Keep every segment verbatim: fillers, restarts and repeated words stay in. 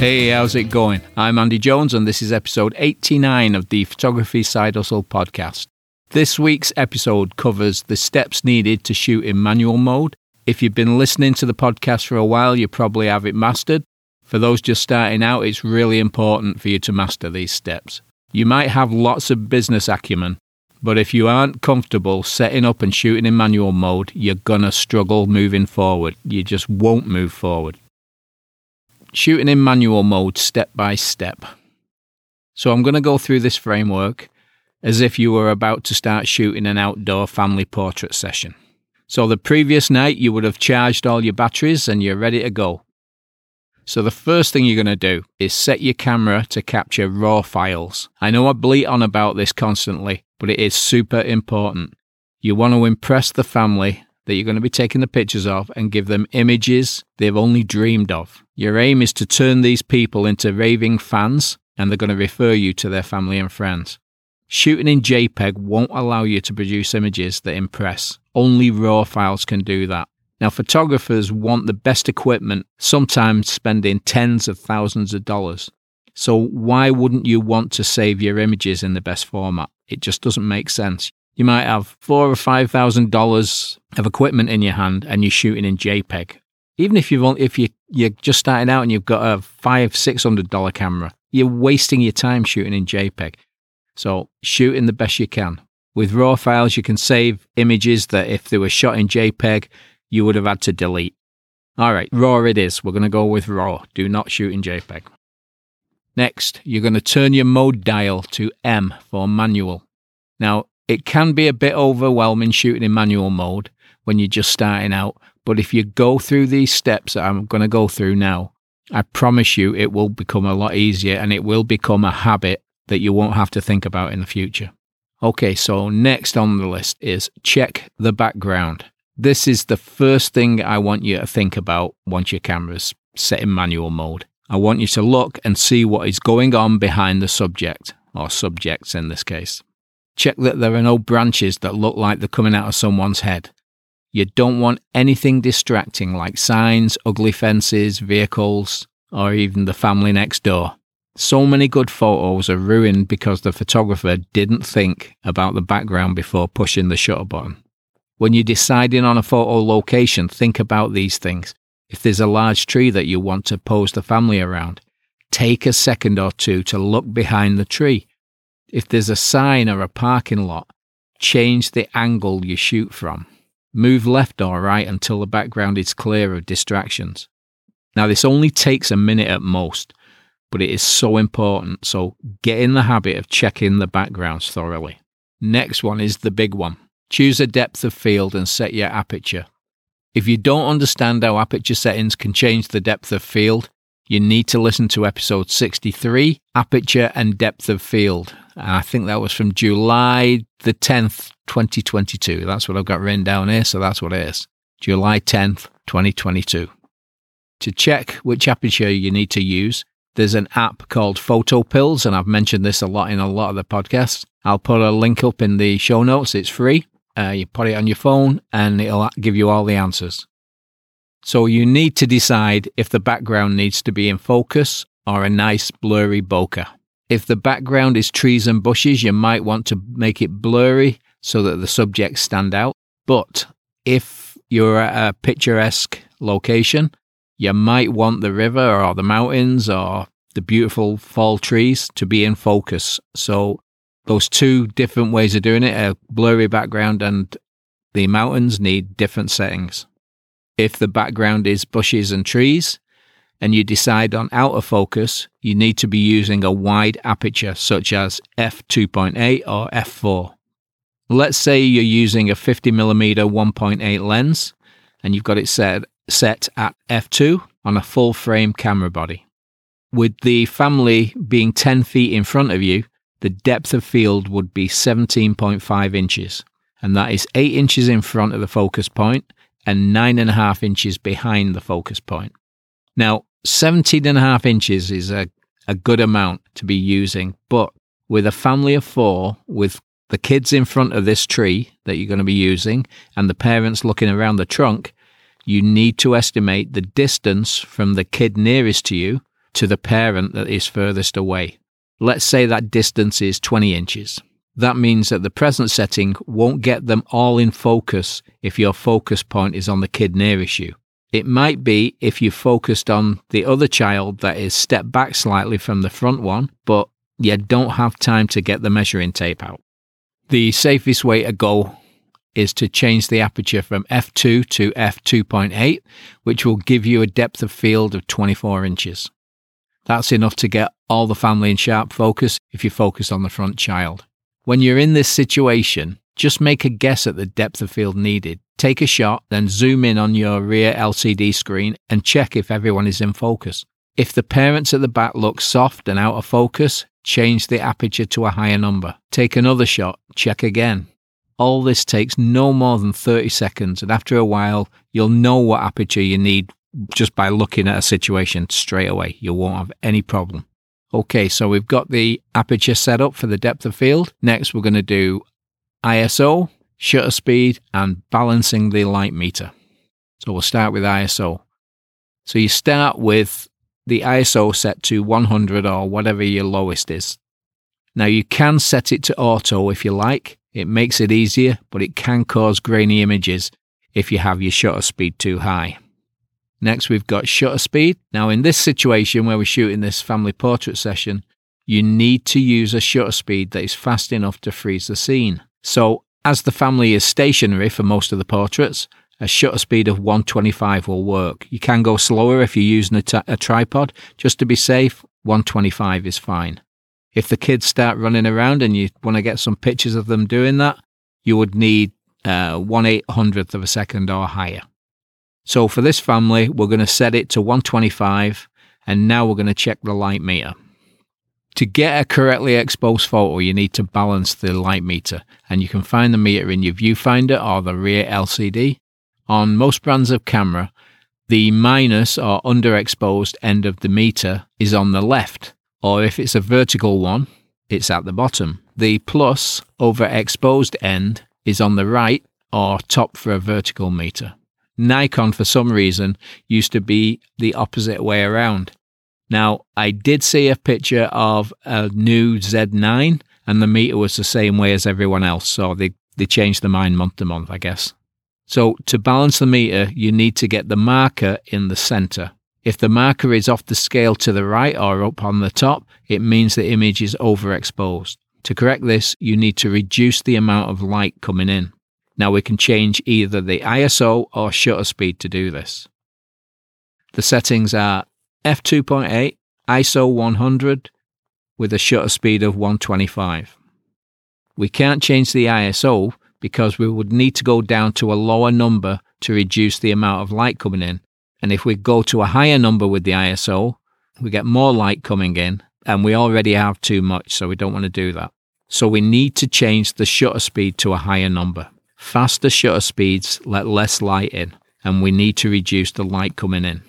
Hey, how's it going? I'm Andy Jones and this is episode eighty-nine of the Photography Side Hustle podcast. This week's episode covers the steps needed to shoot in manual mode. If you've been listening to the podcast for a while, you probably have it mastered. For those just starting out, it's really important for you to master these steps. You might have lots of business acumen, but if you aren't comfortable setting up and shooting in manual mode, you're gonna struggle moving forward. You just won't move forward. Shooting in manual mode step by step. So I'm going to go through this framework as if you were about to start shooting an outdoor family portrait session. So the previous night you would have charged all your batteries and you're ready to go. So the first thing you're going to do is set your camera to capture raw files. I know I bleat on about this constantly, but it is super important. You want to impress the family that you're going to be taking the pictures of and give them images they've only dreamed of. Your aim is to turn these people into raving fans, and they're going to refer you to their family and friends. Shooting in JPEG won't allow you to produce images that impress. Only raw files can do that. Now, photographers want the best equipment, sometimes spending tens of thousands of dollars. So why wouldn't you want to save your images in the best format? It just doesn't make sense. You might have four or five thousand dollars of equipment in your hand, and you're shooting in JPEG. Even if you've only, if you you're just starting out and you've got a five six hundred dollar camera, you're wasting your time shooting in JPEG. So shooting the best you can with raw files, you can save images that if they were shot in JPEG, you would have had to delete. All right, raw it is. We're going to go with raw. Do not shoot in JPEG. Next, you're going to turn your mode dial to M for manual. Now, it can be a bit overwhelming shooting in manual mode when you're just starting out, but if you go through these steps that I'm going to go through now, I promise you it will become a lot easier and it will become a habit that you won't have to think about in the future. Okay, so next on the list is check the background. This is the first thing I want you to think about once your camera's set in manual mode. I want you to look and see what is going on behind the subject, or subjects in this case. Check that there are no branches that look like they're coming out of someone's head. You don't want anything distracting like signs, ugly fences, vehicles, or even the family next door. So many good photos are ruined because the photographer didn't think about the background before pushing the shutter button. When you're deciding on a photo location, think about these things. If there's a large tree that you want to pose the family around, take a second or two to look behind the tree. If there's a sign or a parking lot, change the angle you shoot from. Move left or right until the background is clear of distractions. Now, this only takes a minute at most, but it is so important, so get in the habit of checking the backgrounds thoroughly. Next one is the big one. Choose a depth of field and set your aperture. If you don't understand how aperture settings can change the depth of field, you need to listen to episode sixty-three, Aperture and Depth of Field. And I think that was from July the tenth, twenty twenty-two. That's what I've got written down here, so that's what it is. July tenth, twenty twenty-two. To check which aperture you need to use, there's an app called PhotoPills, and I've mentioned this a lot in a lot of the podcasts. I'll put a link up in the show notes. It's free. Uh, you put it on your phone, and it'll give you all the answers. So you need to decide if the background needs to be in focus or a nice blurry bokeh. If the background is trees and bushes, you might want to make it blurry so that the subjects stand out. But if you're at a picturesque location, you might want the river or the mountains or the beautiful fall trees to be in focus. So those two different ways of doing it, a blurry background and the mountains, need different settings. If the background is bushes and trees and you decide on out of focus, you need to be using a wide aperture such as f two point eight or f four. Let's say you're using a fifty millimeter one point eight lens and you've got it set, set at f two on a full frame camera body. With the family being ten feet in front of you, the depth of field would be seventeen point five inches, and that is eight inches in front of the focus point and nine and a half inches behind the focus point. Now, seventeen and a half inches is a, a good amount to be using, but with a family of four, with the kids in front of this tree that you're going to be using and the parents looking around the trunk, you need to estimate the distance from the kid nearest to you to the parent that is furthest away. Let's say that distance is twenty inches. That means that the present setting won't get them all in focus if your focus point is on the kid nearest you. It might be if you focused on the other child that is stepped back slightly from the front one, but you don't have time to get the measuring tape out. The safest way to go is to change the aperture from f two to f two point eight, which will give you a depth of field of twenty-four inches. That's enough to get all the family in sharp focus if you focus on the front child. When you're in this situation, just make a guess at the depth of field needed. Take a shot, then zoom in on your rear L C D screen and check if everyone is in focus. If the parents at the back look soft and out of focus, change the aperture to a higher number. Take another shot, check again. All this takes no more than thirty seconds, and after a while, you'll know what aperture you need just by looking at a situation straight away. You won't have any problem. Okay, so we've got the aperture set up for the depth of field. Next, we're going to do I S O, shutter speed, and balancing the light meter. So we'll start with I S O. So you start with the I S O set to one hundred or whatever your lowest is. Now you can set it to auto if you like. It makes it easier, but it can cause grainy images if you have your shutter speed too high. Next, we've got shutter speed. Now in this situation where we're shooting this family portrait session, you need to use a shutter speed that is fast enough to freeze the scene. So as the family is stationary for most of the portraits, a shutter speed of one twenty-five will work. You can go slower if you're using a, t- a tripod. Just to be safe, one twenty-five is fine. If the kids start running around and you want to get some pictures of them doing that, you would need uh, one eight hundredth of a second or higher. So for this family, we're going to set it to one twenty-five, and now we're going to check the light meter. To get a correctly exposed photo, you need to balance the light meter, and you can find the meter in your viewfinder or the rear L C D. On most brands of camera, the minus or underexposed end of the meter is on the left, or if it's a vertical one, it's at the bottom. The plus overexposed end is on the right or top for a vertical meter. Nikon, for some reason, used to be the opposite way around. Now, I did see a picture of a new Z nine, and the meter was the same way as everyone else, so they, they changed the mine month to month, I guess. So to balance the meter, you need to get the marker in the center. If the marker is off the scale to the right or up on the top, it means the image is overexposed. To correct this, you need to reduce the amount of light coming in. Now we can change either the I S O or shutter speed to do this. The settings are f two point eight, I S O one hundred with a shutter speed of one twenty-five. We can't change the I S O because we would need to go down to a lower number to reduce the amount of light coming in. And if we go to a higher number with the I S O, we get more light coming in, and we already have too much, so we don't want to do that. So we need to change the shutter speed to a higher number. Faster shutter speeds let less light in, and we need to reduce the light coming in.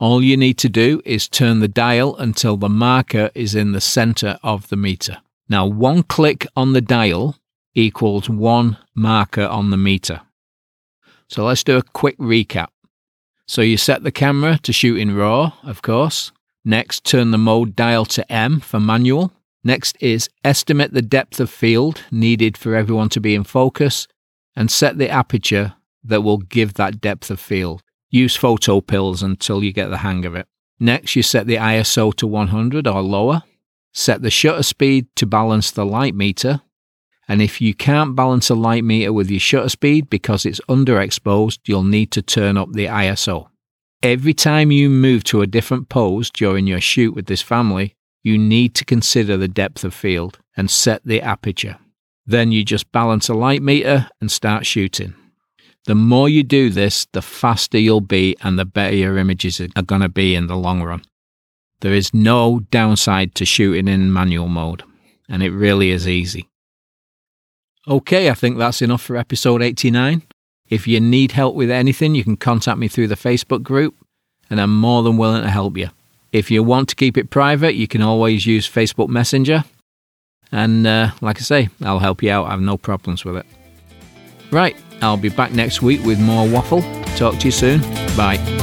All you need to do is turn the dial until the marker is in the center of the meter. Now, one click on the dial equals one marker on the meter. So let's do a quick recap. So you set the camera to shoot in RAW, of course. Next, turn the mode dial to M for manual. Next is estimate the depth of field needed for everyone to be in focus, and set the aperture that will give that depth of field. Use PhotoPills until you get the hang of it. Next, you set the I S O to one hundred or lower. Set the shutter speed to balance the light meter. And if you can't balance a light meter with your shutter speed because it's underexposed, you'll need to turn up the I S O. Every time you move to a different pose during your shoot with this family, you need to consider the depth of field and set the aperture. Then you just balance a light meter and start shooting. The more you do this, the faster you'll be and the better your images are going to be in the long run. There is no downside to shooting in manual mode, and it really is easy. Okay, I think that's enough for episode eighty-nine. If you need help with anything, you can contact me through the Facebook group, and I'm more than willing to help you. If you want to keep it private, you can always use Facebook Messenger. And uh, like I say, I'll help you out. I have no problems with it. Right, I'll be back next week with more waffle. Talk to you soon. Bye.